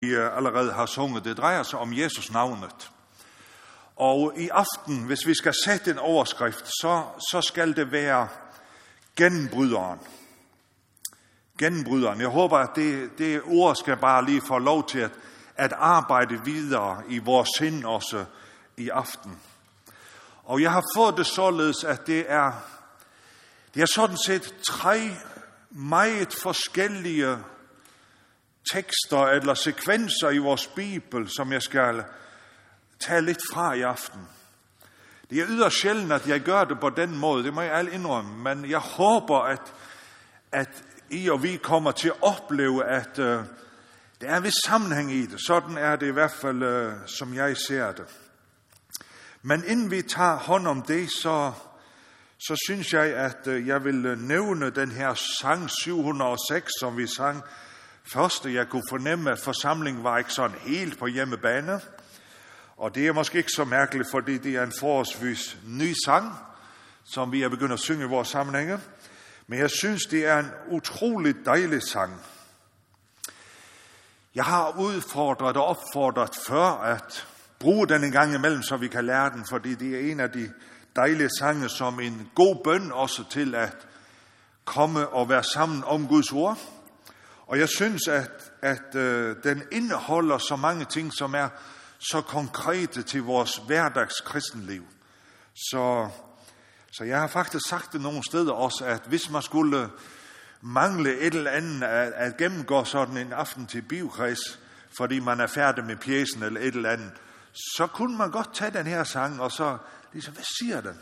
Vi allerede har sunget. Det drejer sig om Jesus navnet. Og i aften, hvis vi skal sætte en overskrift, så skal det være genbryderen. Genbryderen. Jeg håber, at det ord skal bare lige få lov til at arbejde videre i vores sind også i aften. Og jeg har fået det således, at det er sådan set tre meget forskellige tekster eller sekvenser i vores Bibel, som jeg skal tage lidt fra i aften. Det er yderst sjældent, at jeg gør det på den måde, det må jeg alle indrømme, men jeg håber, at I og vi kommer til at opleve, at der er en vis sammenhæng i det. Sådan er det i hvert fald, som jeg ser det. Men inden vi tager hånd om det, så synes jeg, at jeg vil nævne den her sang 706, som vi sang. Første, jeg kunne fornemme, at forsamlingen var ikke sådan helt på hjemmebane. Og det er måske ikke så mærkeligt, fordi det er en forholdsvis ny sang, som vi er begyndt at synge i vores sammenhænge. Men jeg synes, det er en utrolig dejlig sang. Jeg har udfordret og opfordret før at bruge den en gang imellem, så vi kan lære den, fordi det er en af de dejlige sange, som en god bøn også til at komme og være sammen om Guds ord. Og jeg synes, at den indeholder så mange ting, som er så konkrete til vores hverdagskristenliv. Så jeg har faktisk sagt det nogle steder også, at hvis man skulle mangle et eller andet at gennemgå sådan en aften til biokreds, fordi man er færdig med pjecen eller et eller andet, så kunne man godt tage den her sang, og så ligesom, hvad siger den?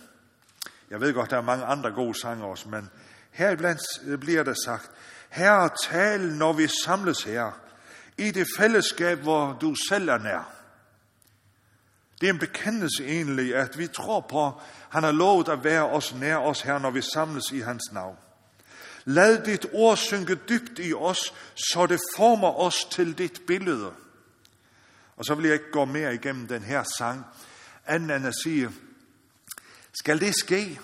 Jeg ved godt, der er mange andre gode sange også, men heriblandt bliver der sagt, Herre, tal, når vi samles her, i det fællesskab, hvor du selv er nær. Det er en bekendelse egentlig, at vi tror på, at han har lovet at være os nær os her, når vi samles i hans navn. Lad dit ord synke dybt i os, så det former os til dit billede. Og så vil jeg ikke gå mere igennem den her sang, anden end at sige, skal det ske,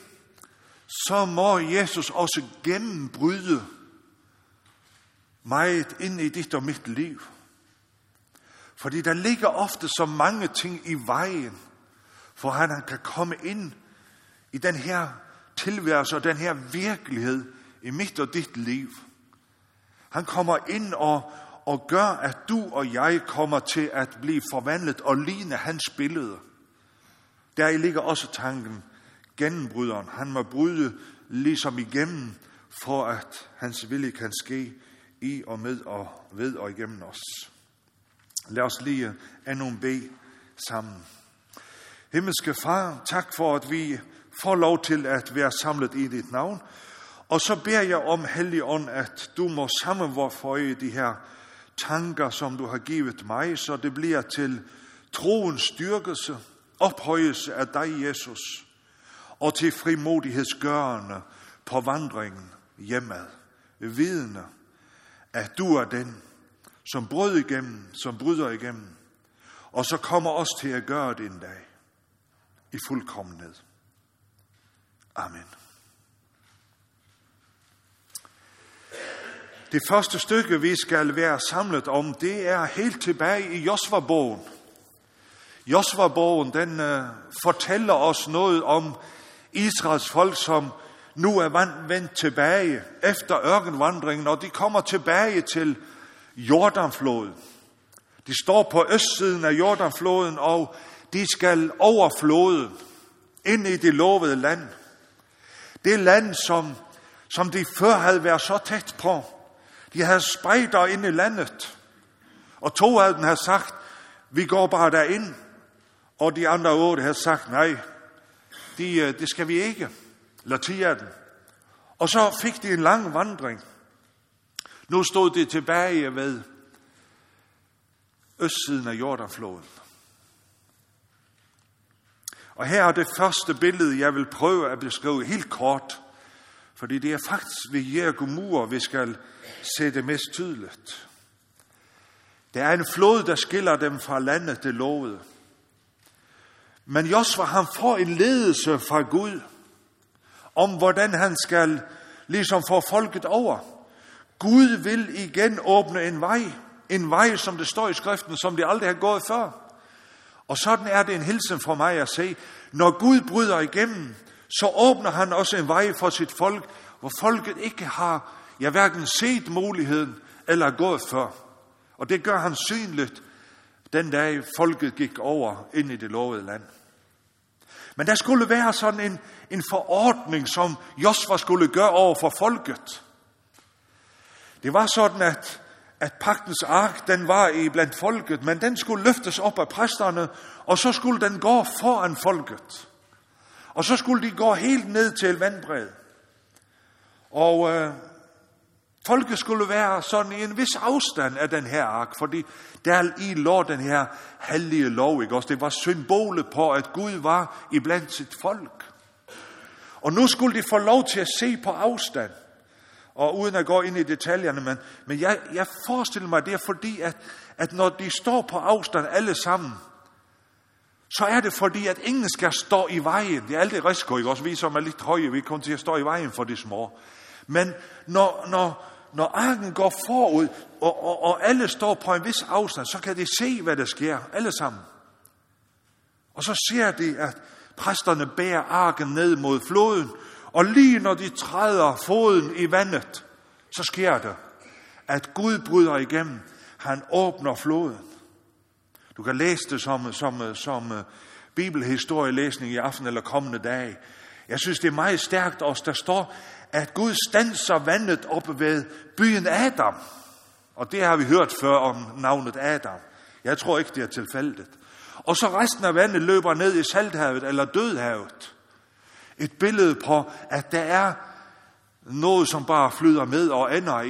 så må Jesus også gennembryde meget ind i dit og mit liv. Fordi der ligger ofte så mange ting i vejen, for han kan komme ind i den her tilværelse og den her virkelighed i mit og dit liv. Han kommer ind og gør, at du og jeg kommer til at blive forvandlet og ligne hans billede. Der ligger også tanken, gennembryderen. Han må bryde ligesom igennem, for at hans vilje kan ske i og med og ved og igennem os. Lad os lige endnu bede sammen. Himmelske Far, tak for, at vi får lov til at være samlet i dit navn. Og så beder jeg om, Helligånd, at du må sammenføje de her tanker, som du har givet mig, så det bliver til troens styrkelse, ophøjelse af dig, Jesus, og til frimodighedsgørende på vandringen hjemad, vidne, at du er den, som bryder igennem, og så kommer os til at gøre det en dag i fuldkommenhed. Amen. Det første stykke, vi skal være samlet om, det er helt tilbage i Josva-bogen. Josva-bogen, den fortæller os noget om Israels folk, som nu er vendt tilbage efter ørkenvandringen, og de kommer tilbage til Jordanfloden. De står på østsiden af Jordanfloden, og de skal over floden, ind i det lovede land. Det land, som de før havde været så tæt på. De havde spredere ind i landet, og 2 af dem havde sagt, vi går bare derind, og de andre 8 havde sagt, nej, det skal vi ikke. Latiaten. Og så fik de en lang vandring. Nu stod de tilbage ved østsiden af Jordanfloden. Og her er det første billede, jeg vil prøve at beskrive helt kort, fordi det er faktisk ved Jeriko mur, vi skal se det mest tydeligt. Der er en flod, der skiller dem fra landet, det lovede. Men Josva, han får en ledelse fra Gud, om hvordan han skal ligesom få folket over. Gud vil igen åbne en vej En vej, som det står i skriften, som det aldrig har gået før. Og sådan er det en hilsen fra mig at se. Når Gud bryder igennem, så åbner han også en vej for sit folk, hvor folket ikke har, ja, hverken set muligheden eller gået før. Og det gør han synligt, den dag folket gik over ind i det lovede land. Men der skulle være sådan en forordning, som Josva skulle gøre over for folket. Det var sådan, at pagtens ark, den var i blandt folket, men den skulle løftes op af præsterne, og så skulle den gå foran folket. Og så skulle de gå helt ned til vandbredden. Og folket skulle være sådan i en vis afstand af den her ark, fordi der i lå den her hellige lov, ikke også? Det var symbolet på, at Gud var iblandt sit folk. Og nu skulle de få lov til at se på afstand. Og uden at gå ind i detaljerne, men jeg forestiller mig det, fordi at når de står på afstand alle sammen, så er det fordi, at ingen skal stå i vejen. Det er altid risiko, ikke også? Vi som er lidt høje, vi kommer til at stå i vejen for de små. Men når arken går forud, og alle står på en vis afstand, så kan de se, hvad der sker, alle sammen. Og så ser de, at præsterne bærer arken ned mod floden, og lige når de træder foden i vandet, så sker det, at Gud bryder igennem. Han åbner floden. Du kan læse det som bibelhistorielæsning i aften eller kommende dage. Jeg synes, det er meget stærkt også, der står, at Gud standser vandet oppe ved byen Adam. Og det har vi hørt før om navnet Adam. Jeg tror ikke, det er tilfældigt. Og så resten af vandet løber ned i Salthavet eller Dødhavet. Et billede på, at der er noget, som bare flyder med og ender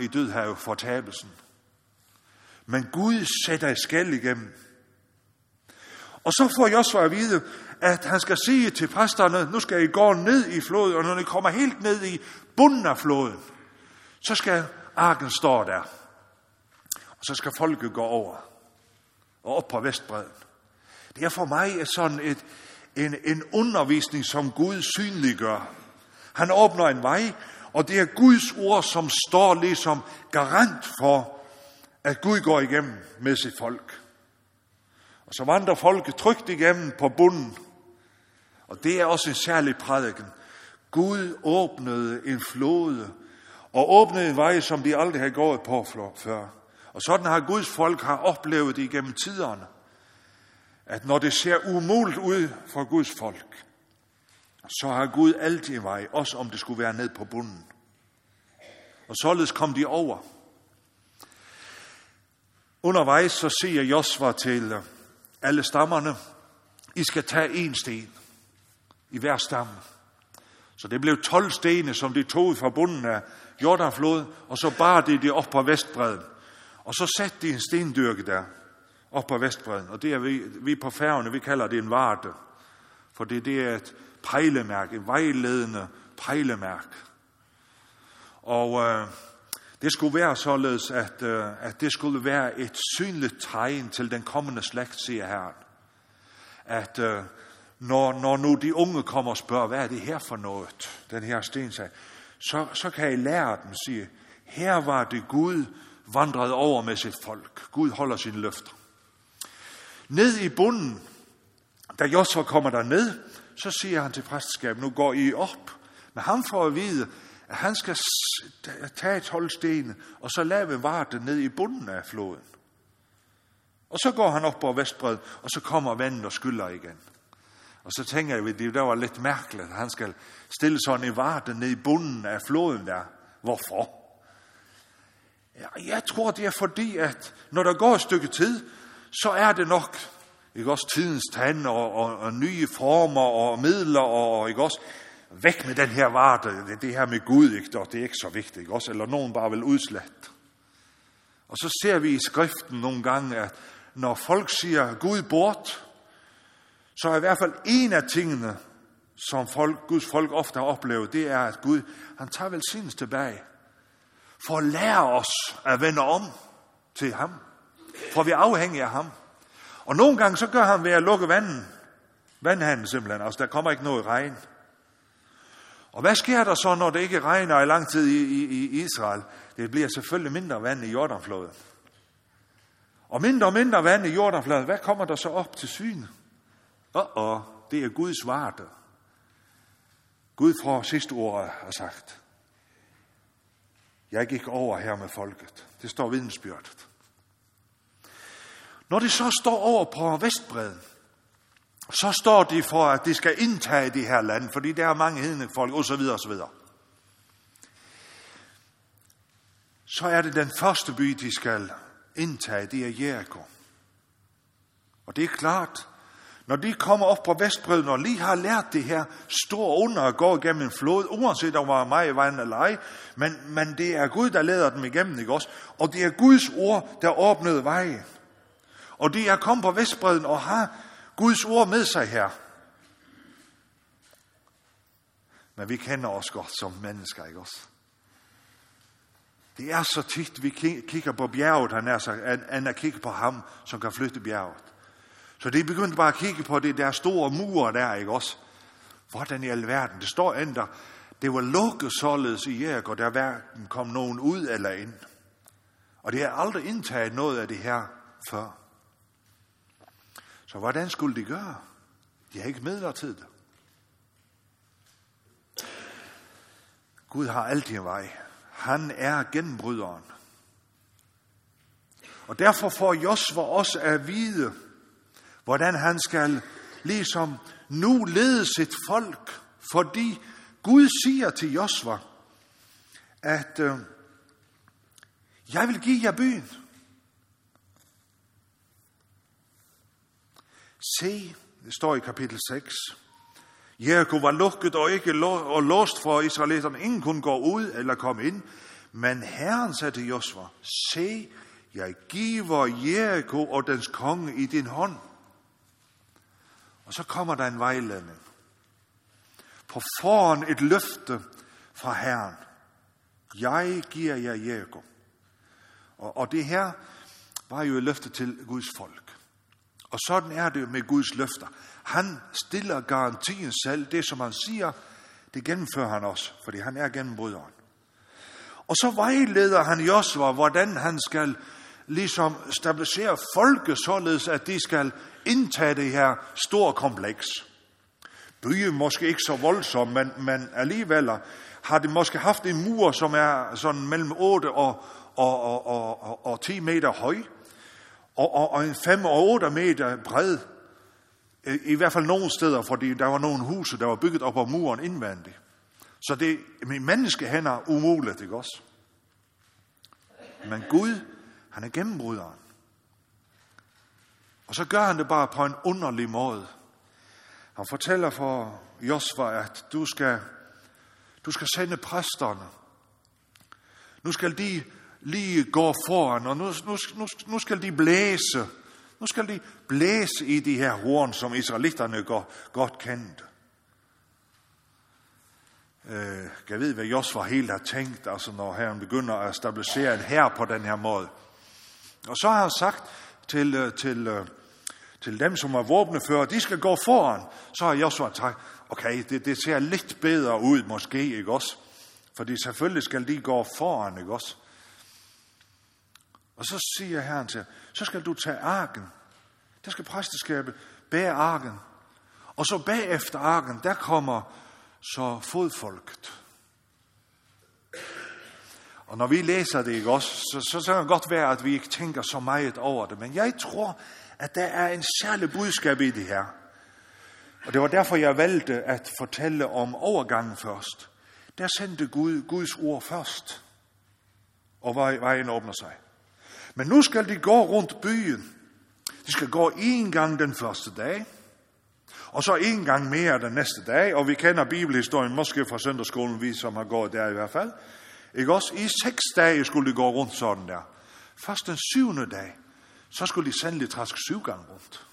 i Dødhavet for tabelsen. Men Gud sætter et skæld igennem. Og så får Josva at vide, at han skal sige til præsterne, nu skal I gå ned i floden, og når I kommer helt ned i bunden af floden, så skal arken stå der. Og så skal folket gå over og op på vestbredden. Det er for mig sådan en undervisning, som Gud synliggør. Han åbner en vej, og det er Guds ord, som står ligesom garant for, at Gud går igennem med sit folk. Og så vandrer folket trygt igennem på bunden. Og det er også en særlig prædiken. Gud åbnede en flode, og åbnede en vej, som de aldrig havde gået på før. Og sådan har Guds folk oplevet det igennem tiderne. At når det ser umuligt ud for Guds folk, så har Gud altid en vej, også om det skulle være ned på bunden. Og således kom de over. Undervejs så siger Josva til alle stammerne, I skal tage en sten i hver stamme. Så det blev 12 stene, som de tog fra bunden af Jordanfloden, og så bar de det op på vestbredden. Og så satte de en stendyrke der. Op på vestbredden, og det er vi på færgerne, vi kalder det en varte, for det er et pejlemærke, et vejledende pejlemærke. Og det skulle være således, at det skulle være et synligt tegn til den kommende slægt, siger Herren. At når nu de unge kommer og spørger, hvad er det her for noget, den her sten sag, så kan I lære dem, sige, her var det Gud vandret over med sit folk. Gud holder sine løfter. Ned i bunden, da Josva kommer derned, så siger han til præsteskabet, nu går I op. Men han får at vide, at han skal tage 12 stene, og så lave varten ned i bunden af floden. Og så går han op på vestbredden, og så kommer vandet og skyller igen. Og så tænker jeg, at det der var lidt mærkeligt, at han skal stille sådan en varten ned i bunden af floden der. Hvorfor? Jeg tror, det er fordi, at når der går et stykke tid, så er det nok, ikke også, tidens tand og nye former og midler, og ikke også, væk med den her varte, det her med Gud, ikke, og det er ikke så vigtigt, ikke også, eller nogen bare vil udslætte. Og så ser vi i skriften nogle gange, at når folk siger Gud bort, så er i hvert fald en af tingene, som Guds folk ofte har oplevet, det er, at Gud, han tager velsignelse tilbage, for at lære os at vende om til ham. For vi er afhængige af ham. Og nogle gange så gør han ved at lukke vandhanen simpelthen. Altså der kommer ikke noget regn. Og hvad sker der så, når det ikke regner i lang tid i Israel? Det bliver selvfølgelig mindre vand i Jordanfloden. Og mindre og mindre vand i jordenfladen, hvad kommer der så op til syne? Det er Guds varte. Gud fra sidste ord har sagt, jeg gik over her med folket. Det står vidensbyrdet. Når det så står over på Vestbredden, så står de for, at de skal indtage det her land, fordi der er mange hedninge folk, osv. Så er det den første by, de skal indtage, det er Jeriko. Og det er klart, når de kommer op på Vestbredden og lige har lært det her store under at gå igennem en flod, uanset om det var mig i vejen eller ej, men det er Gud, der leder dem igennem, ikke også? Og det er Guds ord, der åbnede vejen. Og de er kommet på Vestbredden og har Guds ord med sig her. Men vi kender os godt som mennesker, ikke også? Det er så tit, vi kigger på bjerget, han er så, end at kigge på ham, som kan flytte bjerget. Så det begyndte bare at kigge på det der store mure der, ikke også? Hvordan i alverden? Det står endda, det var lukket således i Jeriko, der hverken kom nogen ud eller ind. Og det har aldrig indtaget noget af det her før. Så hvordan skulle de gøre? De har ikke midler til det. Gud har altid en vej. Han er gennembryderen. Og derfor får Josva også at vide, hvordan han skal ligesom nu lede sit folk, fordi Gud siger til Josva, at jeg vil give jer byen. Se, det står i kapitel 6. Jeriko var lukket og ikke låst for israeliterne. Ingen kunne gå ud eller komme ind. Men Herren sagde til Josva, se, jeg giver Jeriko og dens konge i din hånd. Og så kommer der en vejledning. På foran et løfte fra Herren. Jeg giver jer Jeriko. Og det her var jo et løfte til Guds folk. Og sådan er det med Guds løfter. Han stiller garantien selv. Det, som han siger, det gennemfører han også, fordi han er gennembryderen. Og så vejleder han Josva, hvordan han skal ligesom stabilisere folket, således at de skal indtage det her store kompleks. Byen måske ikke så voldsom, men alligevel har de måske haft en mur, som er sådan mellem 8 og 10 meter høj. Og en 5 og 8 meter bred, i hvert fald nogle steder, fordi der var nogle huse, der var bygget op af muren indvendigt. Så det med menneskehænder umuligt, ikke også? Men Gud, han er gennembryderen. Og så gør han det bare på en underlig måde. Han fortæller for Josva, at du skal sende præsterne. Nu skal de lige går foran, og nu skal de blæse i de her horn, som israelitterne godt kendte. Jeg ved, hvad Josva helt har tænkt, altså når han begynder at stabilisere en hær på den her måde. Og så har han sagt til dem, som er våbnefører, de skal gå foran. Så har Josva sagt, okay, det ser lidt bedre ud måske, ikke også? Fordi selvfølgelig skal de gå foran, ikke også? Og så siger Herren til, så skal du tage arken. Der skal præsteskabet bære arken. Og så bagefter arken, der kommer så fodfolket. Og når vi læser det, ikke også, så kan det godt være, at vi ikke tænker så meget over det. Men jeg tror, at der er en særlig budskab i det her. Og det var derfor, jeg valgte at fortælle om overgangen først. Der sendte Gud Guds ord først. Og vejen åbner sig. Men nu skal de gå rundt byen. De skal gå en gang den første dag, og så en gang mere den næste dag, og vi kender bibelhistorien, måske fra søndagsskolen, vi som har gået der i hvert fald. Ikke også? I 6 dage skulle de gå rundt sådan der. Først den 7. dag, så skulle de sandelig traske 7 gange rundt.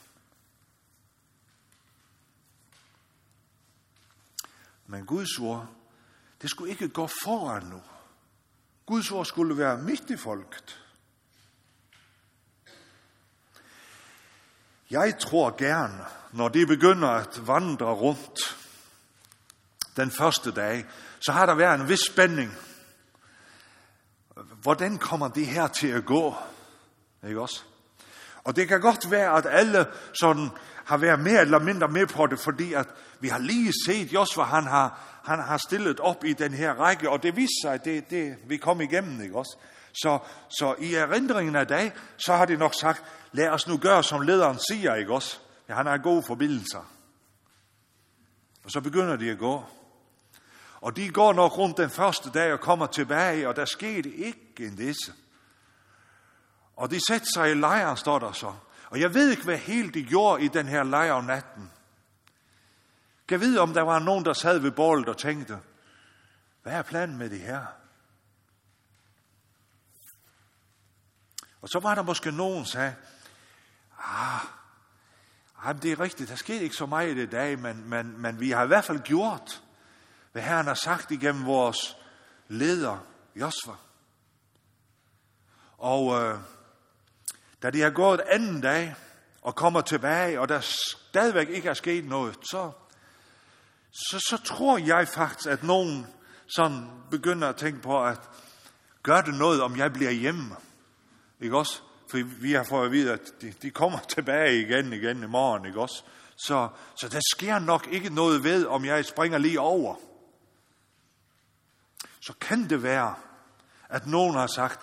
Men Guds ord, det skulle ikke gå foran nu. Guds ord skulle være midt i folket. Jeg tror gerne, når de begynder at vandre rundt den første dag, så har der været en vis spænding. Hvordan kommer det her til at gå? Ikke også? Og det kan godt være, at alle sådan har været mere eller mindre med på det, fordi at vi har lige set Josva, han har stillet op i den her række, og det viste sig, at det vi kom igennem, ikke også? Så i erindringen af dag, så har de nok sagt, lad os nu gøre, som lederen siger, ikke også? Ja, han har gode forbindelser. Og så begynder de at gå. Og de går nok rundt den første dag og kommer tilbage, og der skete ikke en disse. Og de satte sig i lejr, står der så. Og jeg ved ikke, hvad helt de gjorde i den her lejr om natten. Kan vide, om der var nogen, der sad ved bålet og tænkte, hvad er planen med det her? Og så var der måske nogen, der sagde, det er rigtigt, der skete ikke så meget i dag, men vi har i hvert fald gjort, hvad Herren har sagt igennem vores leder, Josva. Og da de har gået anden dag og kommer tilbage, og der stadigvæk ikke er sket noget, så tror jeg faktisk, at nogen sådan begynder at tænke på, at gør det noget, om jeg bliver hjemme. Ikke også? For vi har fået at vide, at de kommer tilbage igen i morgen, ikke også? Så der sker nok ikke noget ved, om jeg springer lige over. Så kan det være, at nogen har sagt,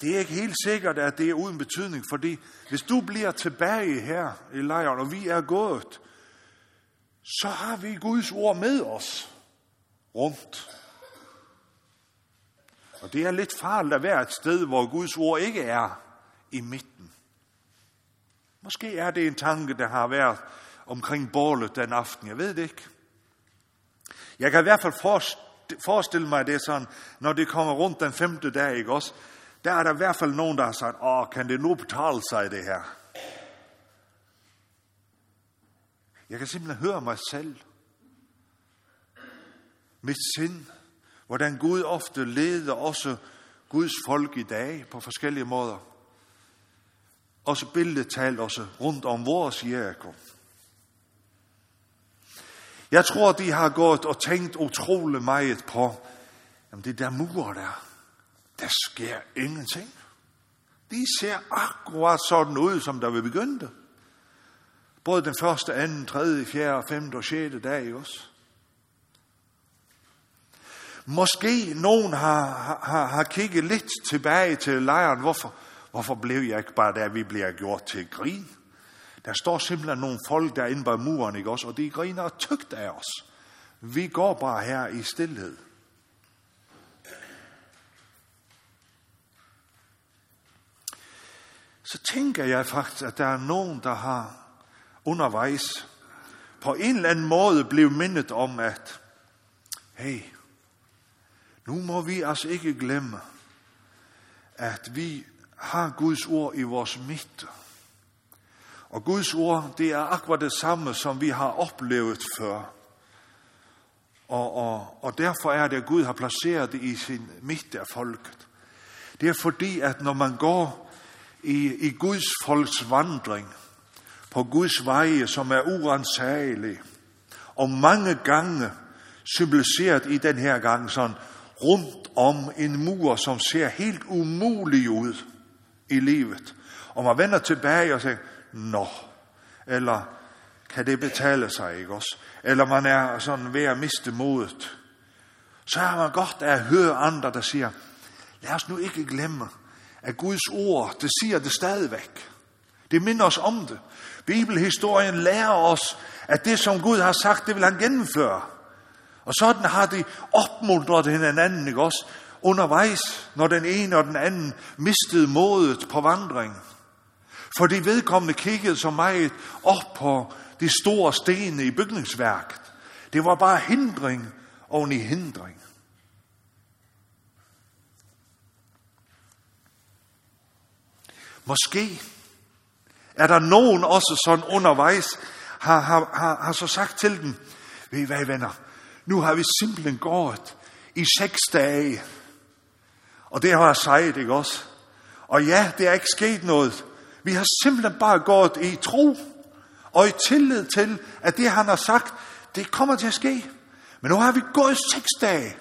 det er ikke helt sikkert, at det er uden betydning, fordi hvis du bliver tilbage her i lejren, og vi er gået, så har vi Guds ord med os rundt. Og det er lidt farligt at være et sted, hvor Guds ord ikke er i midten. Måske er det en tanke, der har været omkring bålet den aften. Jeg ved det ikke. Jeg kan i hvert fald forestille mig, det sådan, når det kommer rundt den femte dag, ikke også? Der er der i hvert fald nogen, der har sagt, kan det nu betale sig det her? Jeg kan simpelthen høre mig selv. Mit sind. Hvordan Gud ofte leder også Guds folk i dag på forskellige måder. Også billedtalt også rundt om vores Jeriko. Jeg tror, de har gået og tænkt utrolig meget på, jamen det der mur der, der sker ingenting. De ser akkurat sådan ud, som der vi begyndte. Både den første, anden, tredje, fjerde, femte og sjette dag også. Måske nogen har kigget lidt tilbage til lejren. Hvorfor blev jeg ikke bare der, vi bliver gjort til grin? Der står simpelthen nogle folk derinde bag muren, ikke også? Og de griner og tygt af os. Vi går bare her i stilhed. Så tænker jeg faktisk, at der er nogen, der har undervejs på en eller anden måde blevet mindet om, at nu må vi altså ikke glemme, at vi har Guds ord i vores midte. Og Guds ord, det er akkurat det samme, som vi har oplevet før. Og derfor er det, at Gud har placeret det i sin midte af folket. Det er fordi, at når man går i Guds folks vandring, på Guds veje, som er urensagelige, og mange gange symboliseret i den her gang sådan, rundt om en mur, som ser helt umulig ud i livet. Og man vender tilbage og siger, nå, eller kan det betale sig, ikke også? Eller man er sådan ved at miste modet. Så er man godt at høre andre, der siger, lad os nu ikke glemme, at Guds ord, det siger det stadigvæk. Det minder os om det. Bibelhistorien lærer os, at det, som Gud har sagt, det vil han gennemføre. Og sådan har de opmuntret hinanden, ikke også? Undervejs, når den ene og den anden mistede modet på vandringen. For de vedkommende kiggede så meget op på de store stene i bygningsværket. Det var bare hindring oven i hindring. Måske er der nogen også sådan undervejs, har så sagt til dem, ved I hvad, venner? Nu har vi simpelthen gået i 6 dage. Og det har sejt, ikke også? Og ja, det er ikke sket noget. Vi har simpelthen bare gået i tro og i tillid til, at det han har sagt, det kommer til at ske. Men nu har vi gået 6 dage.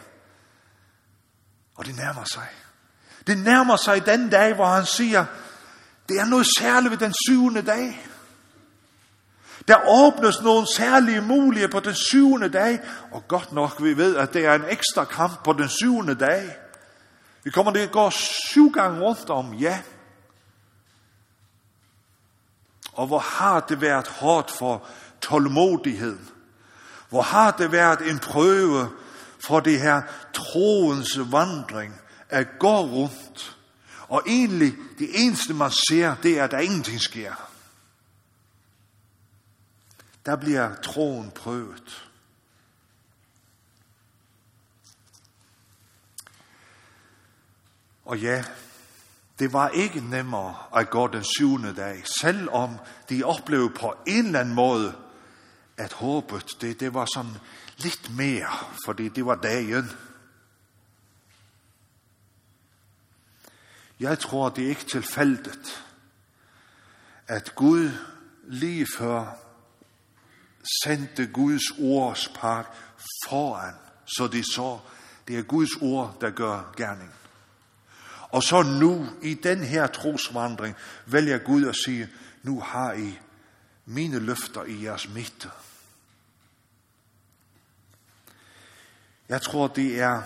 Og det nærmer sig. Det nærmer sig den dag, hvor han siger, Det er noget særligt ved den 7. dag. Der åbnes nogle særlige muligheder på den 7. dag. Og godt nok, vi ved, at det er en ekstra kamp på den 7. dag. Vi kommer til at gå 7 gange rundt om, ja. Og hvor har det været hårdt for tålmodigheden? Hvor har det været en prøve for det her troens vandring at gå rundt? Og egentlig, det eneste man ser, det er, at der ingenting sker. Der bliver troen prøvet. Og ja, det var ikke nemmere at gå den 7. dag, selvom de oplevede på en eller anden måde, at håbet, det var sådan lidt mere, fordi det var dagen. Jeg tror, det er ikke tilfældigt, at Gud lige før sendte Guds ords part foran, så de så, det er Guds ord, der gør gerningen. Og så nu, i den her trosvandring, vælger Gud at sige, nu har I mine løfter i jeres midte. Jeg tror, det er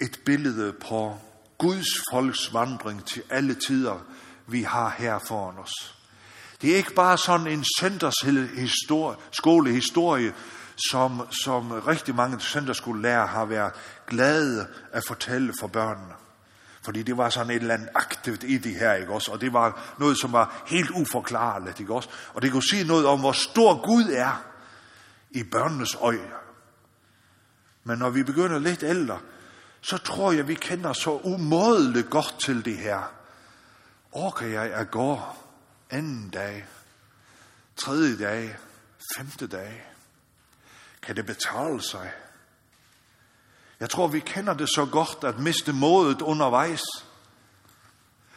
et billede på Guds folks vandring til alle tider, vi har her foran os. Det er ikke bare sådan en søndagsskolehistorie, som rigtig mange søndagsskolelærere har været glade at fortælle for børnene. Fordi det var sådan et eller andet aktivt i det her, ikke også? Og det var noget, som var helt uforklarligt, ikke også? Og det kunne sige noget om, hvor stor Gud er i børnenes øjne. Men når vi begynder lidt ældre, så tror jeg, vi kender så umådeligt godt til det her. Orker jeg at gå 2. dag, 3. dag, 5. dag? Kan det betale sig? Jeg tror, vi kender det så godt, at miste modet undervejs.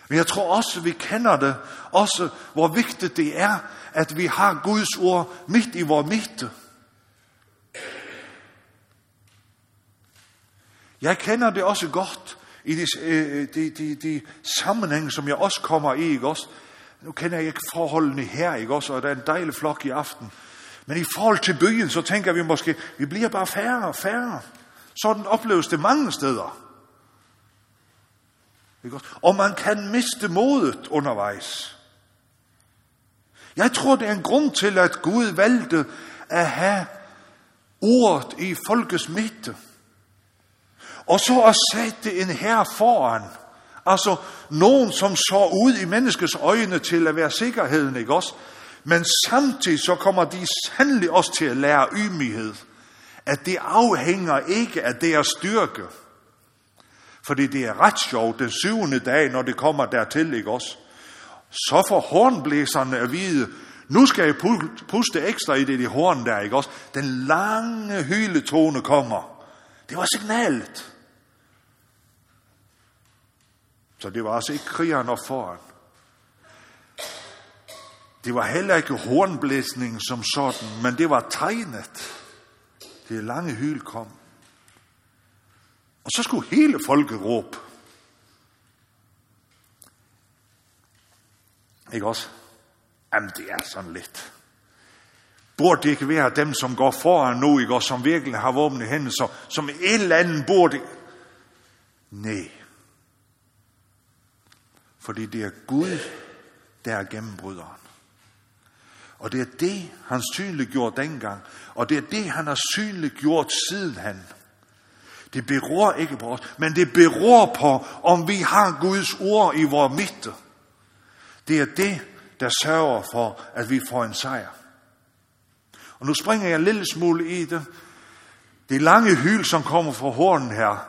Men jeg tror også, vi kender det, også hvor vigtigt det er, at vi har Guds ord midt i vores midte. Jeg kender det også godt i de sammenhæng, som jeg også kommer i, ikke også? Nu kender jeg ikke forholdene her, ikke også? Og der er en dejlig flok i aften. Men i forhold til byen, så tænker vi måske, vi bliver bare færre og færre. Sådan opleves det mange steder. Og man kan miste modet undervejs. Jeg tror, det er en grund til, at Gud valgte at have ordet i folkets midte. Og så at sætte en herre foran. Altså nogen, som så ud i menneskets øjne til at være sikkerheden, ikke også? Men samtidig så kommer de sandelig også til at lære ydmyghed. At det afhænger ikke af deres styrke. Fordi det er ret sjovt, den 7. dag, når det kommer dertil, ikke også? Så får hornblæserne at vide, nu skal jeg puste ekstra i det horn der, ikke også? Den lange hyletone kommer. Det var signalet. Så det var altså ikke krigeren og foran. Det var heller ikke hornblæsningen som sådan, men det var tegnet. Det lange hyl kom. Og så skulle hele folket råbe. Ikke også? Jamen, det er sådan lidt. Burde det ikke være dem, som går foran nu, ikke også, som virkelig har våbne hændelser, som et eller andet burde? Nej. Fordi det er Gud, der er gennembryderen. Og det er det, han synliggjorde dengang. Og det er det, han har synliggjort sidenhen. Det beror ikke på os, men det beror på, om vi har Guds ord i vores midte. Det er det, der sørger for, at vi får en sejr. Og nu springer jeg en lille smule i det. Det lange hyl, som kommer fra hornen her.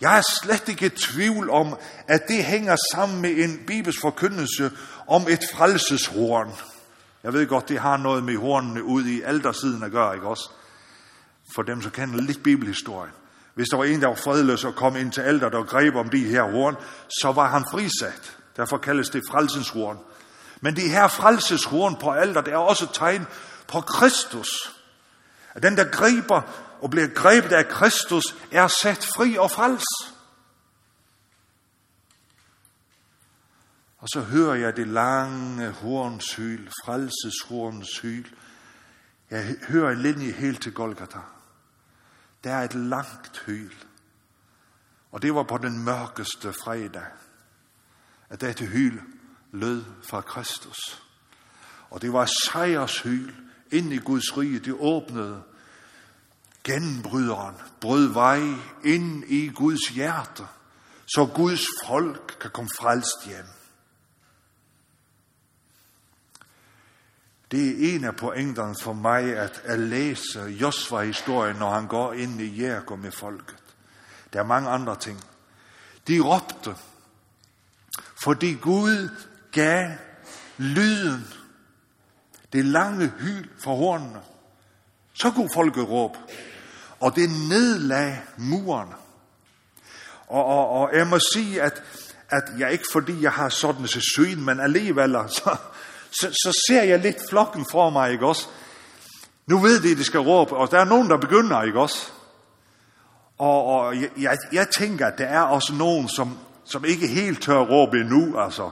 Jeg er slet ikke i tvivl om, at det hænger sammen med en bibelsk forkyndelse om et frelseshorn. Jeg ved godt, det har noget med hornene ude i altersiden at gøre, ikke også? For dem, som kender lidt bibelhistorie. Hvis der var en, der var fredløs og kom ind til alteret og greb om de her horn, så var han frisat. Derfor kaldes det frelseshorn. Men de her frelseshorn på alteret er også tegn på Kristus. At den, der griber og bliver grebet af Kristus, er sat fri og frels. Og så hører jeg det lange hornsyl, frelseshornsyl. Jeg hører en linje helt til Golgata. Der er et langt hyl. Og det var på den mørkeste fredag, at dette hyl lød fra Kristus. Og det var sejrshyl ind i Guds rige. Det åbnede genbryderen, brød vej ind i Guds hjerte, så Guds folk kan komme frelst hjem. Det er en af pointerne for mig at læse Josva-historien, når han går ind i Jeriko med folket. Der er mange andre ting. De råbte, fordi Gud gav lyden, det lange hyl for hornene. Så kunne folket råbe, og det nedlagde muren. Og jeg må sige, at jeg ikke fordi jeg har sådan et syn, men alligevel så ser jeg lidt flokken for mig, ikke også? Nu ved de, at de skal råbe, og der er nogen, der begynder, ikke også? Og jeg tænker, at der er også nogen, som ikke helt tør råbe endnu, altså.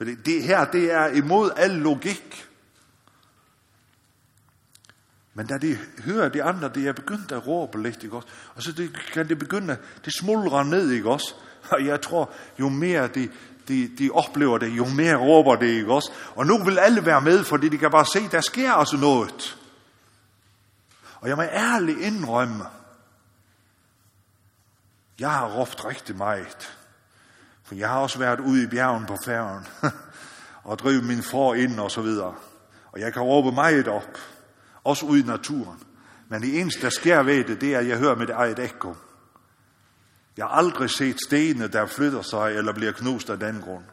Det her, det er imod al logik. Men da de hører de andre, det er begyndt at råbe lidt, ikke også? Og så kan det begynde, det smuldrer ned, ikke også? Og jeg tror, jo mere de oplever det, jo mere råber det, ikke også? Og nu vil alle være med, fordi de kan bare se, der sker altså noget. Og jeg må ærligt indrømme, jeg har råbt rigtig meget. For jeg har også været ude i bjergen på Færøen og drevet min for ind og så videre. Og jeg kan råbe meget op, også ude i naturen. Men det eneste, der sker ved det, det er, at jeg hører mit eget ekko. Jeg har aldrig set stenene, der flytter sig eller bliver knust af den grund.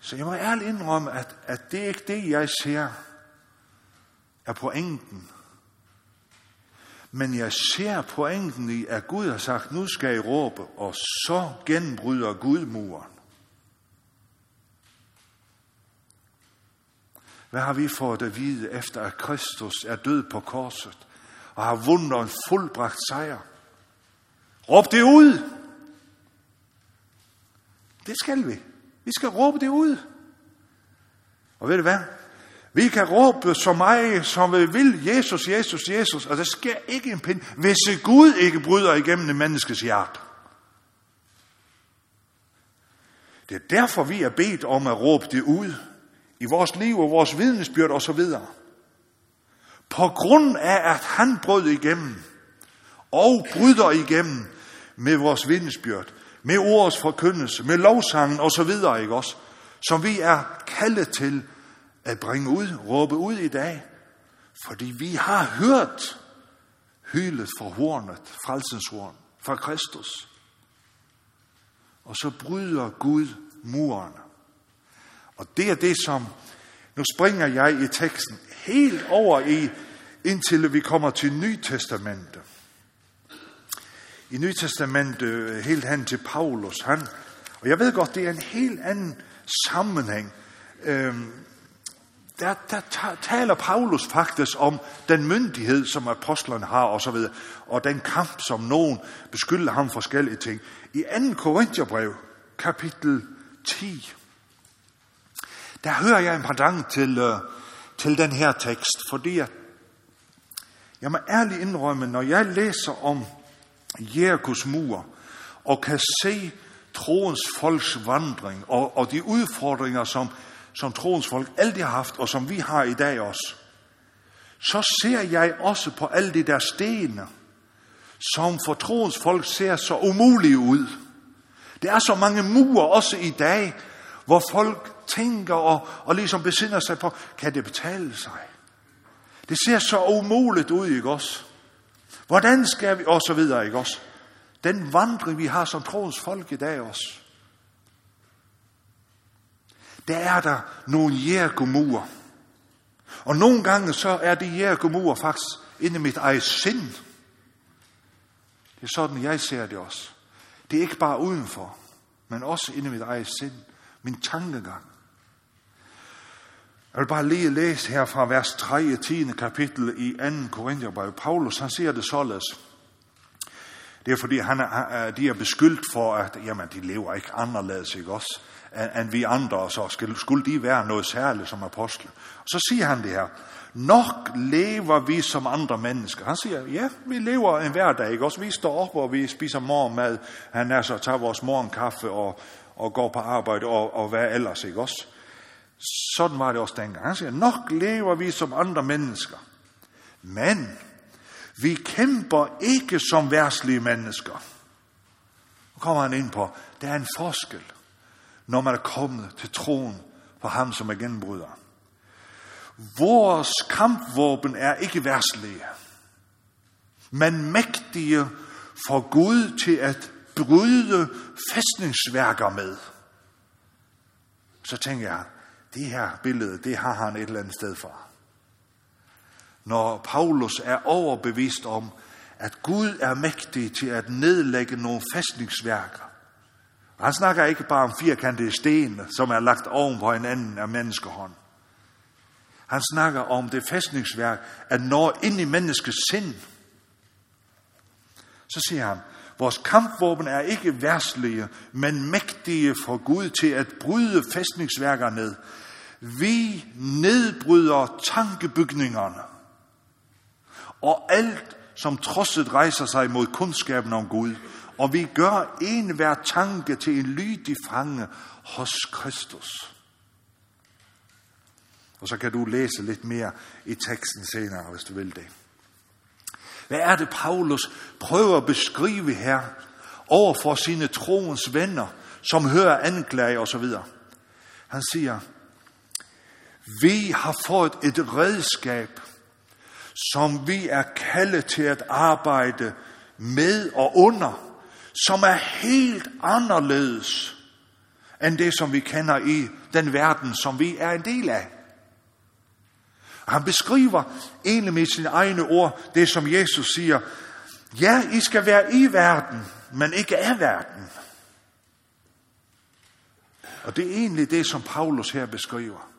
Så jeg må ærligt indrømme, at det er ikke det, jeg ser, er pointen. Men jeg ser pointen i, at Gud har sagt, nu skal I råbe, og så genbryder Gud muren. Hvad har vi fået at vide, efter at Kristus er død på korset, og har vundet en fuldbragt sejr? Råb det ud! Det skal vi. Vi skal råbe det ud. Og ved du hvad? Vi kan råbe så meget, som vi vil, Jesus, Jesus, Jesus, og der sker ikke en pind, hvis Gud ikke bryder igennem et menneskes hjerte. Det er derfor, vi er bedt om at råbe det ud i vores liv og vores vidnesbyrd og så videre. På grund af, at han brød igennem og bryder igennem med vores vidnesbyrd, med ordets forkyndelse, med lovsangen og så videre, ikke også, som vi er kaldet til at bringe ud, råbe ud i dag, fordi vi har hørt hylet fra hornet, frelsenshorn, fra Kristus. Og så bryder Gud muren. Og det er det, som, nu springer jeg i teksten helt over i, indtil vi kommer til Nytestamentet. I Nytestamentet, helt hen til Paulus, og jeg ved godt, det er en helt anden sammenhæng, der taler Paulus faktisk om den myndighed, som apostlerne har og så videre, og den kamp, som nogen beskylder ham forskellige ting. I 2. Korintierbrev, kapitel 10, der hører jeg en pendant til den her tekst, fordi jeg må ærligt indrømme, når jeg læser om Jerikos mur og kan se troens folks vandring og de udfordringer, som troens folk altid har haft, og som vi har i dag også, så ser jeg også på alle de der sten, som for troens folk ser så umulige ud. Der er så mange mure også i dag, hvor folk tænker og ligesom besinder sig på, kan det betale sig? Det ser så umuligt ud, ikke også? Hvordan skal vi, og så videre, ikke også? Den vandring, vi har som troens folk i dag også. Der er der nogle Jeriko-murer. Og nogle gange så er de Jeriko-murer faktisk inde i mit eget sind. Det er sådan, jeg ser det også. Det er ikke bare udenfor, men også inde i mit eget sind. Min tankegang. Jeg vil bare lige læse her fra vers 3. 10. kapitel i 2. Korintierbrev. Paulus, han siger det således. Det er fordi, de er beskyldt for, at jamen, de lever ikke anderledes, ikke også? end vi andre, så skulle de være noget særligt som apostle. Så siger han det her, nok lever vi som andre mennesker. Han siger, ja, vi lever en hverdag, ikke også? Vi står op, og vi spiser morgenmad, han er så tager vores morgenkaffe og går på arbejde og hvad ellers, ikke også? Sådan var det også dengang. Han siger, nok lever vi som andre mennesker, men vi kæmper ikke som verdslige mennesker. Nu kommer han ind på, der er en forskel, når man er kommet til troen på ham, som er gennembryder. Vores kampvåben er ikke verdslige, men mægtige for Gud til at bryde fæstningsværker med. Så tænker jeg, det her billede, det har han et eller andet sted fra. Når Paulus er overbevist om, at Gud er mægtig til at nedlægge nogle fæstningsværker. Han snakker ikke bare om firkantede sten, som er lagt oven på hinanden af menneskehånd. Han snakker om det fæstningsværk, at når ind i menneskets sind, så siger han, vores kampvåben er ikke verdslige, men mægtige for Gud til at bryde fæstningsværker ned. Vi nedbryder tankebygningerne og alt, som trodset rejser sig mod kundskaben om Gud, og vi gør enhver tanke til en lydig fange hos Kristus. Og så kan du læse lidt mere i teksten senere, hvis du vil det. Hvad er det, Paulus prøver at beskrive her overfor sine troens venner, som hører anklager og så videre? Han siger, vi har fået et redskab, som vi er kaldet til at arbejde med og under, som er helt anderledes end det, som vi kender i den verden, som vi er en del af. Han beskriver egentlig med sine egne ord det, som Jesus siger, ja, I skal være i verden, men ikke af verden. Og det er egentlig det, som Paulus her beskriver.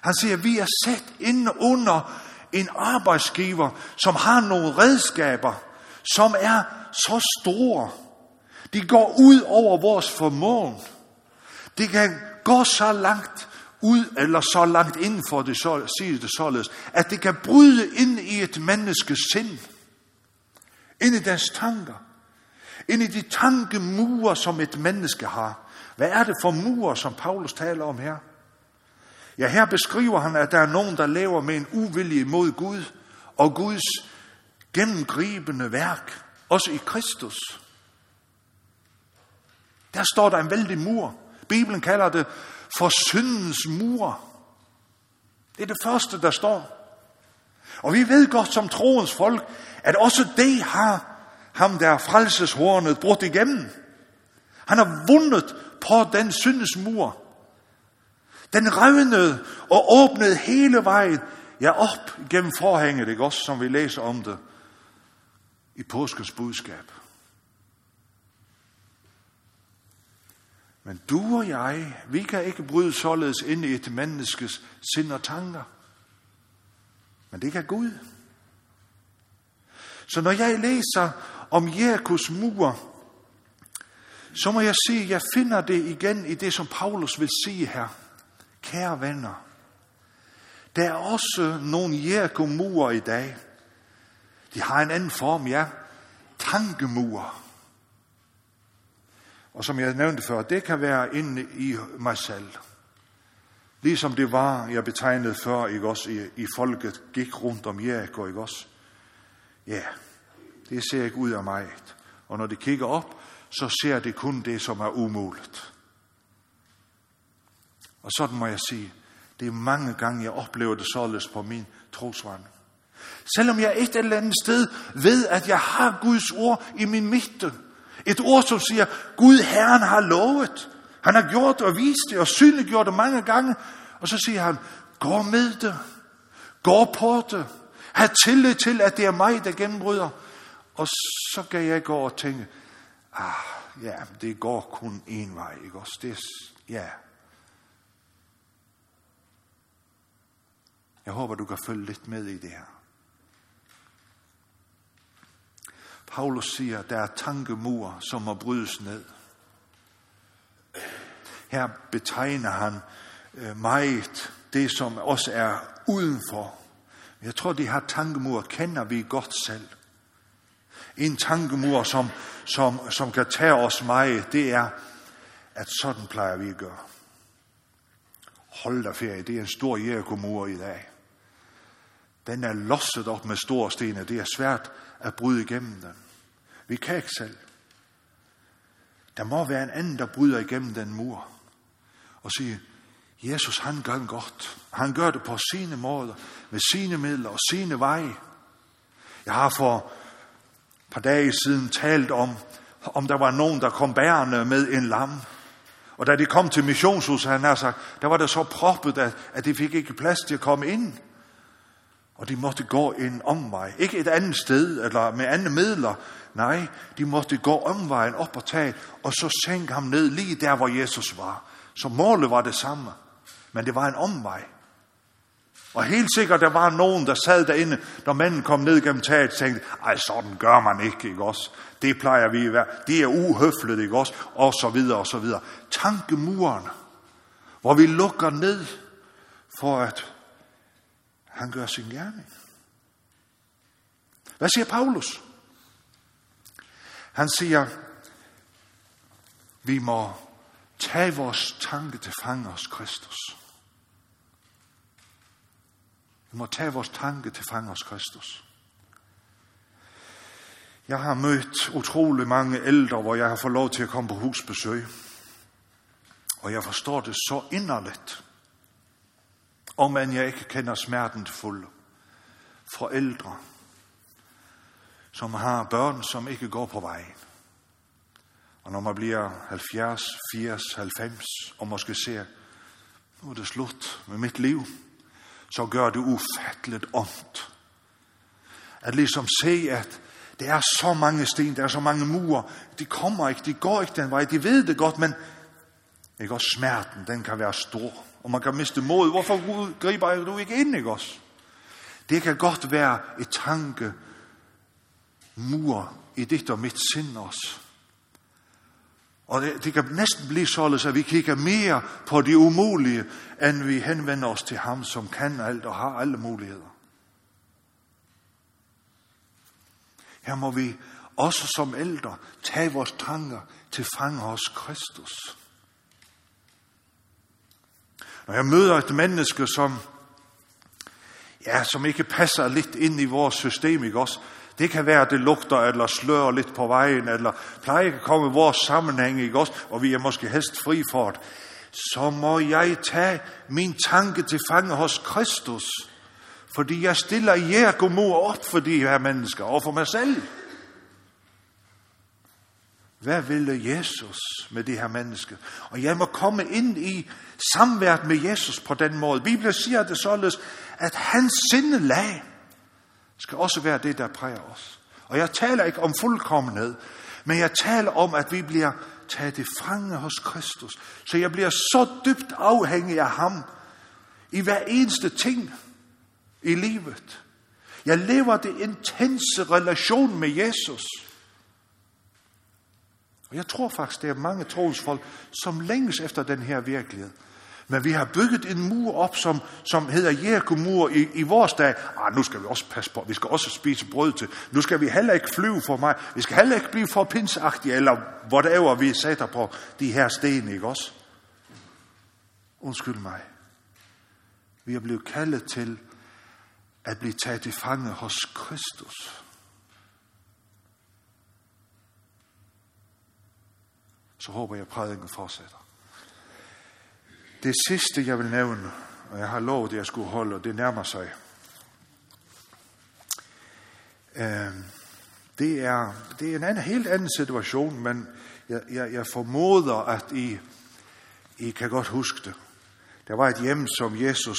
Han siger, vi er sat inde under en arbejdsgiver, som har nogle redskaber, som er så store. De går ud over vores formåen. De kan gå så langt ud, eller så langt inden for det, siger det således, at det kan bryde ind i et menneskes sind. Ind i deres tanker. Ind i de tankemure, som et menneske har. Hvad er det for mure, som Paulus taler om her? Ja, her beskriver han, at der er nogen, der lever med en uvilje mod Gud og Guds gennemgribende værk, også i Kristus. Der står der en vældig mur. Bibelen kalder det for syndens mur. Det er det første, der står. Og vi ved godt som troens folk, at også det har ham, der er frelseshornet, brudt igennem. Han har vundet på den syndens mur. Den revnede og åbnede hele vejen, ja, op gennem forhænget, ikke også, som vi læser om det i påskens budskab. Men du og jeg, vi kan ikke bryde således ind i et menneskes sind og tanker. Men det kan Gud. Så når jeg læser om Jerikos mur, så må jeg sige, at jeg finder det igen i det, som Paulus vil sige her. Kære venner, der er også nogle Jeriko-murer i dag. De har en anden form, ja. Tankemurer. Og som jeg nævnte før, det kan være inde i mig selv. Ligesom det var, jeg betegnede før, ikke også, i folket gik rundt om Jeriko, ikke også? Ja, det ser ikke ud af mig. Og når det kigger op, så ser det kun det, som er umuligt. Og sådan må jeg sige, det er mange gange, jeg oplever det således på min trosvandring. Selvom jeg et eller andet sted ved, at jeg har Guds ord i min midte. Et ord, som siger, Gud Herren har lovet. Han har gjort det og vist det og synliggjort det mange gange. Og så siger han, gå med det. Gå på det. Ha' tillid til, at det er mig, der gennembryder. Og så kan jeg gå og tænke, ja, det går kun en vej, ikke også? Det, ja. Jeg håber, du kan følge lidt med i det her. Paulus siger, at der er tankemure, som må brydes ned. Her betegner han meget det, som også er udenfor. Jeg tror, de her tankemur kender vi godt selv. En tankemur, som kan tage os meget, det er, at sådan plejer vi at gøre. Hold da ferie, det er en stor Jeriko-mur i dag. Den er losset op med store sten, det er svært at bryde igennem den. Vi kan ikke selv. Der må være en anden, der bryder igennem den mur og siger, Jesus han gør det godt. Han gør det på sine måder, med sine midler og sine veje. Jeg har for et par dage siden talt om der var nogen, der kom bærende med en lam. Og da de kom til missionshuset, han har sagt, der var der så proppet, at de fik ikke plads til at komme ind. Og de måtte gå en omvej. Ikke et andet sted, eller med andre midler. Nej, de måtte gå omvejen op og taget, og så sænke ham ned lige der, hvor Jesus var. Så målet var det samme, men det var en omvej. Og helt sikkert, der var nogen, der sad derinde, når manden kom ned gennem taget, og tænkte, ej, sådan gør man ikke også? Det plejer vi at være. Det er uhøflet, ikke også? Og så videre, og så videre. Tankemuren, hvor vi lukker ned for at han gør sin gerning. Hvad siger Paulus? Han siger, vi må tage vores tanke til fange hos Kristus. Vi må tage vores tanke til fange hos Kristus. Jeg har mødt utrolig mange ældre, hvor jeg har fået lov til at komme på husbesøg. Og jeg forstår det så inderligt. Om end jeg ikke kender smerten til fulde. Forældre, som har børn, som ikke går på vejen. Og når man bliver 70, 80, 90, og måske ser, nu er det slut med mit liv, så gør det ufatteligt ondt. At ligesom se, at der er så mange sten, der er så mange murer, de kommer ikke, de går ikke den vej, de ved det godt, men ikke også smerten, den kan være stor. Og man kan miste mod. Hvorfor griber du ikke ind, ikke også? Det kan godt være et tankemur i dit og mit sind også. Og det kan næsten blive således, at vi kigger mere på det umulige, end vi henvender os til ham, som kan alt og har alle muligheder. Her må vi også som ældre tage vores tanker til fange hos Kristus. Når jeg møder et menneske, som ikke passer lidt ind i vores system, ikke også? Det kan være, at det lugter eller slører lidt på vejen, eller plejer ikke at komme i vores sammenhæng, ikke også? Og vi er måske helst fri for det. Så må jeg tage min tanke til fange hos Kristus, fordi jeg stiller Jeriko-mur op for de her mennesker, og for mig selv. Hvad ville Jesus med det her menneske? Og jeg må komme ind i samværet med Jesus på den måde. Bibelen siger det således, at hans sindelag skal også være det, der præger os. Og jeg taler ikke om fuldkommenhed, men jeg taler om, at vi bliver taget til fange hos Kristus. Så jeg bliver så dybt afhængig af ham i hver eneste ting i livet. Jeg lever det intense relation med Jesus. Og jeg tror faktisk, der er mange troensfolk, som længes efter den her virkelighed. Men vi har bygget en mur op, som hedder Jeriko-mur i vores dag. Nu skal vi også passe på, vi skal også spise brød til. Nu skal vi heller ikke flyve for mig. Vi skal heller ikke blive for pinsagtige, eller whatever vi sætter på de her sten, ikke også? Undskyld mig. Vi er blevet kaldet til at blive taget i fange hos Kristus. Så håber jeg, at prædiken fortsætter. Det sidste, jeg vil nævne, og jeg har lovet, at jeg skulle holde, og det nærmer sig. Det er en anden, helt anden situation, men jeg formoder, at I kan godt huske det. Der var et hjem, som Jesus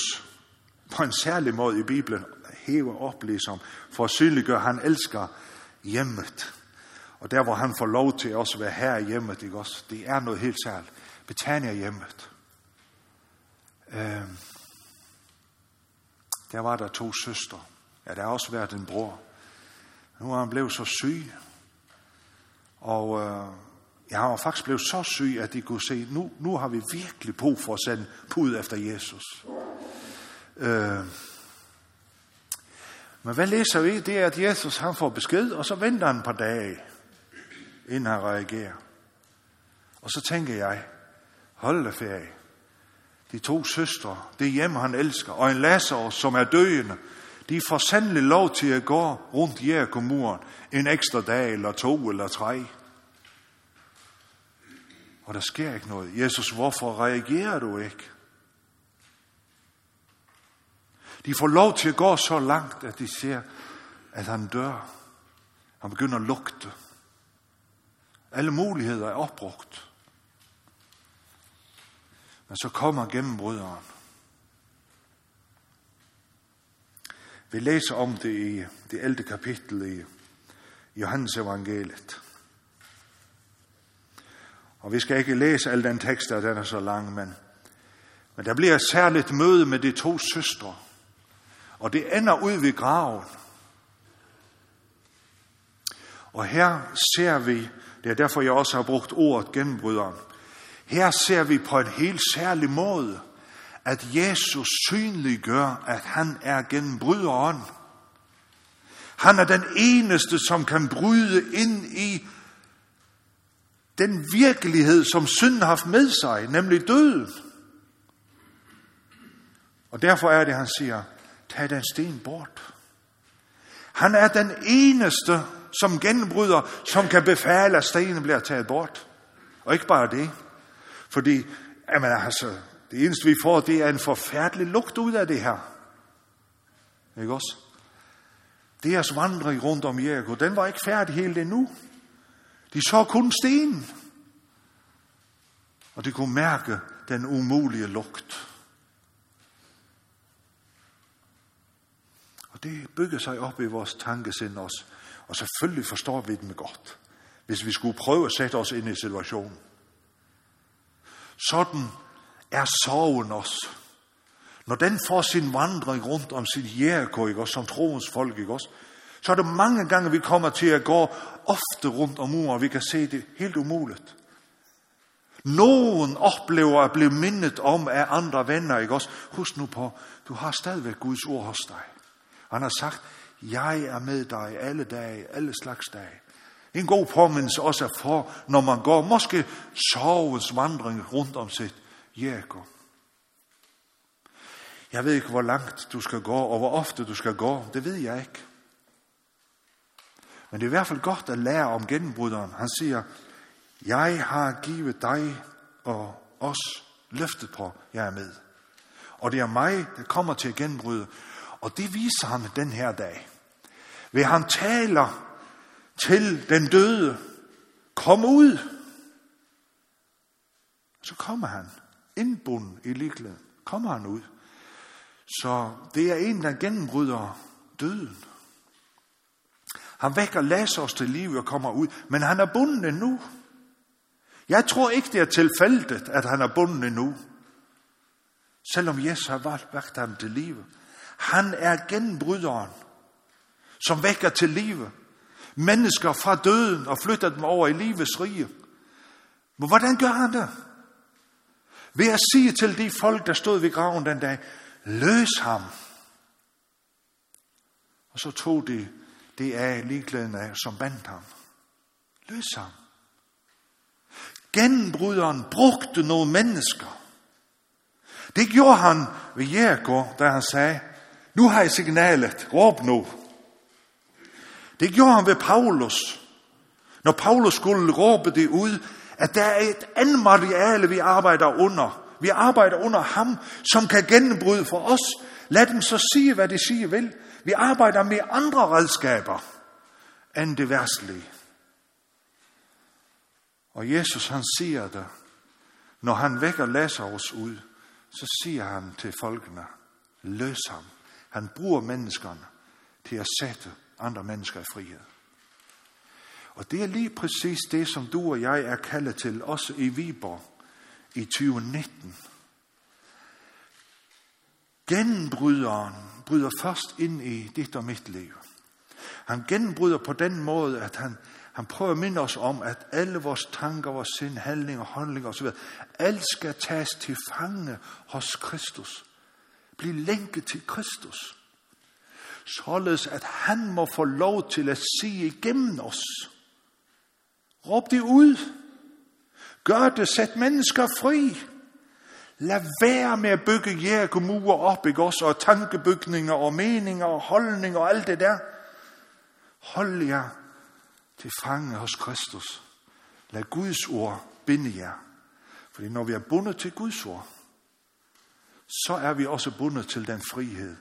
på en særlig måde i Bibelen hæver op, ligesom, for at synliggøre, at han elsker hjemmet. Og der, hvor han får lov til også at være her i hjemmet, ikke også? Det er noget helt særligt. Betania hjemmet. Der var der 2 søstre. Ja, der har også været en bror. Nu er han blevet så syg. Og Jeg var faktisk blevet så syg, at de kunne se, nu har vi virkelig brug for at sende bud efter Jesus. Men hvad læser vi? Det er, at Jesus han får besked, og så venter han et par dage, inden han reagerer. Og så tænker jeg, hold da ferie. De to søstre, det hjem, han elsker, og en Lazarus, som er døende, de får sandelig lov til at gå rundt Jerikomuren en ekstra dag, eller to, eller tre. Og der sker ikke noget. Jesus, hvorfor reagerer du ikke? De får lov til at gå så langt, at de ser, at han dør. Han begynder at lugte. Alle muligheder er opbrugt. Men så kommer gennembryderen. Vi læser om det i det 11. kapitel i Johannes Evangeliet. Og vi skal ikke læse al den tekst, der den er så lang, men der bliver et særligt møde med de to søstre. Og det ender ud ved graven. Og her ser vi, det er derfor, jeg også har brugt ordet gennembryderen. Her ser vi på en helt særlig måde, at Jesus synliggør, at han er gennembryderen. Han er den eneste, som kan bryde ind i den virkelighed, som synden har haft med sig, nemlig døden. Og derfor er det, han siger, tag den sten bort. Han er den eneste, som genbryder, som kan befale, at stenen bliver taget bort. Og ikke bare det. Fordi, det eneste vi får, det er en forfærdelig lugt ud af det her. Ikke også? Deres vandring rundt om Jeriko, den var ikke færdig helt endnu. De så kun stenen. Og de kunne mærke den umulige lugt. Og det bygger sig op i vores tankesind også. Og selvfølgelig forstår vi den godt, hvis vi skulle prøve at sætte os ind i situationen. Sådan er sorgen også. Når den får sin vandring rundt om sit Jeriko, ikke også, som troens folk, ikke også, så er det mange gange, vi kommer til at gå ofte rundt om muren, og vi kan se det helt umuligt. Nogen oplever at blive mindet om af andre venner, ikke også? Husk nu på, du har stadigvæk Guds ord hos dig. Han har sagt, jeg er med dig alle dage, alle slags dage. En god påmindelse også er for, når man går måske sorgens vandring rundt om sit Jeriko. Jeg ved ikke, hvor langt du skal gå, og hvor ofte du skal gå. Det ved jeg ikke. Men det er i hvert fald godt at lære om gennembryderen. Han siger, jeg har givet dig og os løftet på, jeg er med. Og det er mig, der kommer til at gennembryde. Og det viser han den her dag. Ved han taler til den døde, kom ud. Så kommer han, indbunden i ligklæden, kommer han ud. Så det er en, der gennembryder døden. Han vækker Lazarus til liv og kommer ud, men han er bunden endnu. Jeg tror ikke, det er tilfældigt, at han er bunden endnu. Selvom Jesus har vækket ham til liv. Han er genbryderen, som vækker til liv. Mennesker fra døden og flytter dem over i livets rige. Men hvordan gør han det? Ved at sige til de folk, der stod ved graven den dag, løs ham. Og så tog de det er ligeglæden af, som bandt ham. Løs ham. Gennembryderen brugte nogle mennesker. Det gjorde han ved Jeriko, da han sagde, nu har jeg signalet, råb nu. Det gjorde han ved Paulus. Når Paulus skulle råbe det ud, at der er et andet materiale, vi arbejder under. Vi arbejder under ham, som kan gennembryde for os. Lad dem så sige, hvad de siger vil. Vi arbejder med andre redskaber end det verdslige. Og Jesus han siger det. Når han vækker Lazarus ud, så siger han til folkene, løs ham. Han bruger menneskerne til at sætte andre mennesker i frihed. Og det er lige præcis det, som du og jeg er kaldet til, også i Viborg i 2019. Genbryderen bryder først ind i dit og mit liv. Han genbryder på den måde, at han, Han prøver at minde os om, at alle vores tanker, vores sind, handlinger, handlinger osv., alt skal tages til fange hos Kristus. Bliv lænket til Kristus. Således at han må få lov til at se igennem os. Råb det ud. Gør det, sæt mennesker fri. Lad være med at bygge jerkemure op, ikke også, og tankebygninger og meninger og holdninger og alt det der. Hold jer til fange hos Kristus. Lad Guds ord binde jer. Fordi når vi er bundet til Guds ord, så er vi også bundet til den frihed,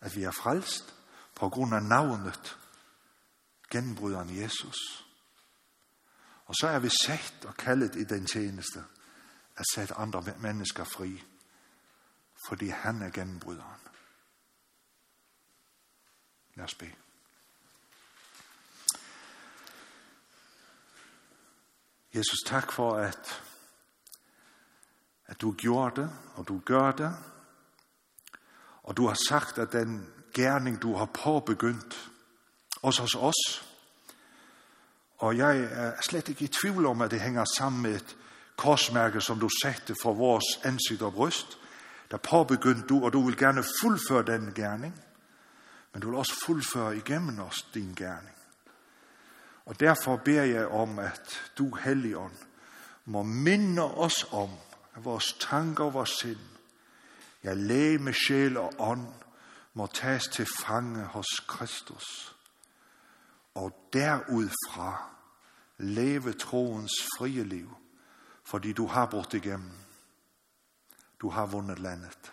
at vi er frelst på grund af navnet, genbryderen Jesus. Og så er vi sat og kaldet i den tjeneste at sætte andre mennesker fri, fordi han er genbryderen. Lad os bede. Jesus, tak for, at du gjorde det, og du gør det, og du har sagt, at den gerning, du har påbegyndt, også hos os, og jeg er slet ikke i tvivl om, at det hænger sammen med et korsmærke, som du satte for vores ansigt og bryst, der påbegyndte du, og du vil gerne fuldføre den gerning, men du vil også fuldføre igennem os din gerning. Og derfor beder jeg om, at du, Helligånd, må minde os om, at vores tanker og vores sind, ja, legeme, sjæl og ånd, må tages til fange hos Kristus. Og derudfra leve troens frie liv, fordi du har brugt igennem. Du har vundet landet.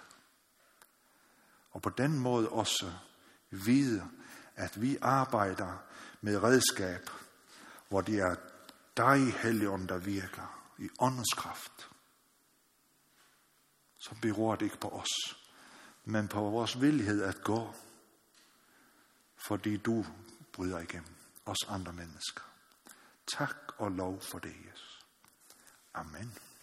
Og på den måde også vide, at vi arbejder med redskab, hvor det er dig, Helligånd, der virker i åndens kraft. Så beror det ikke på os, men på vores villighed at gå, fordi du bryder igennem os andre mennesker. Tak og lov for det, Jesus. Amen.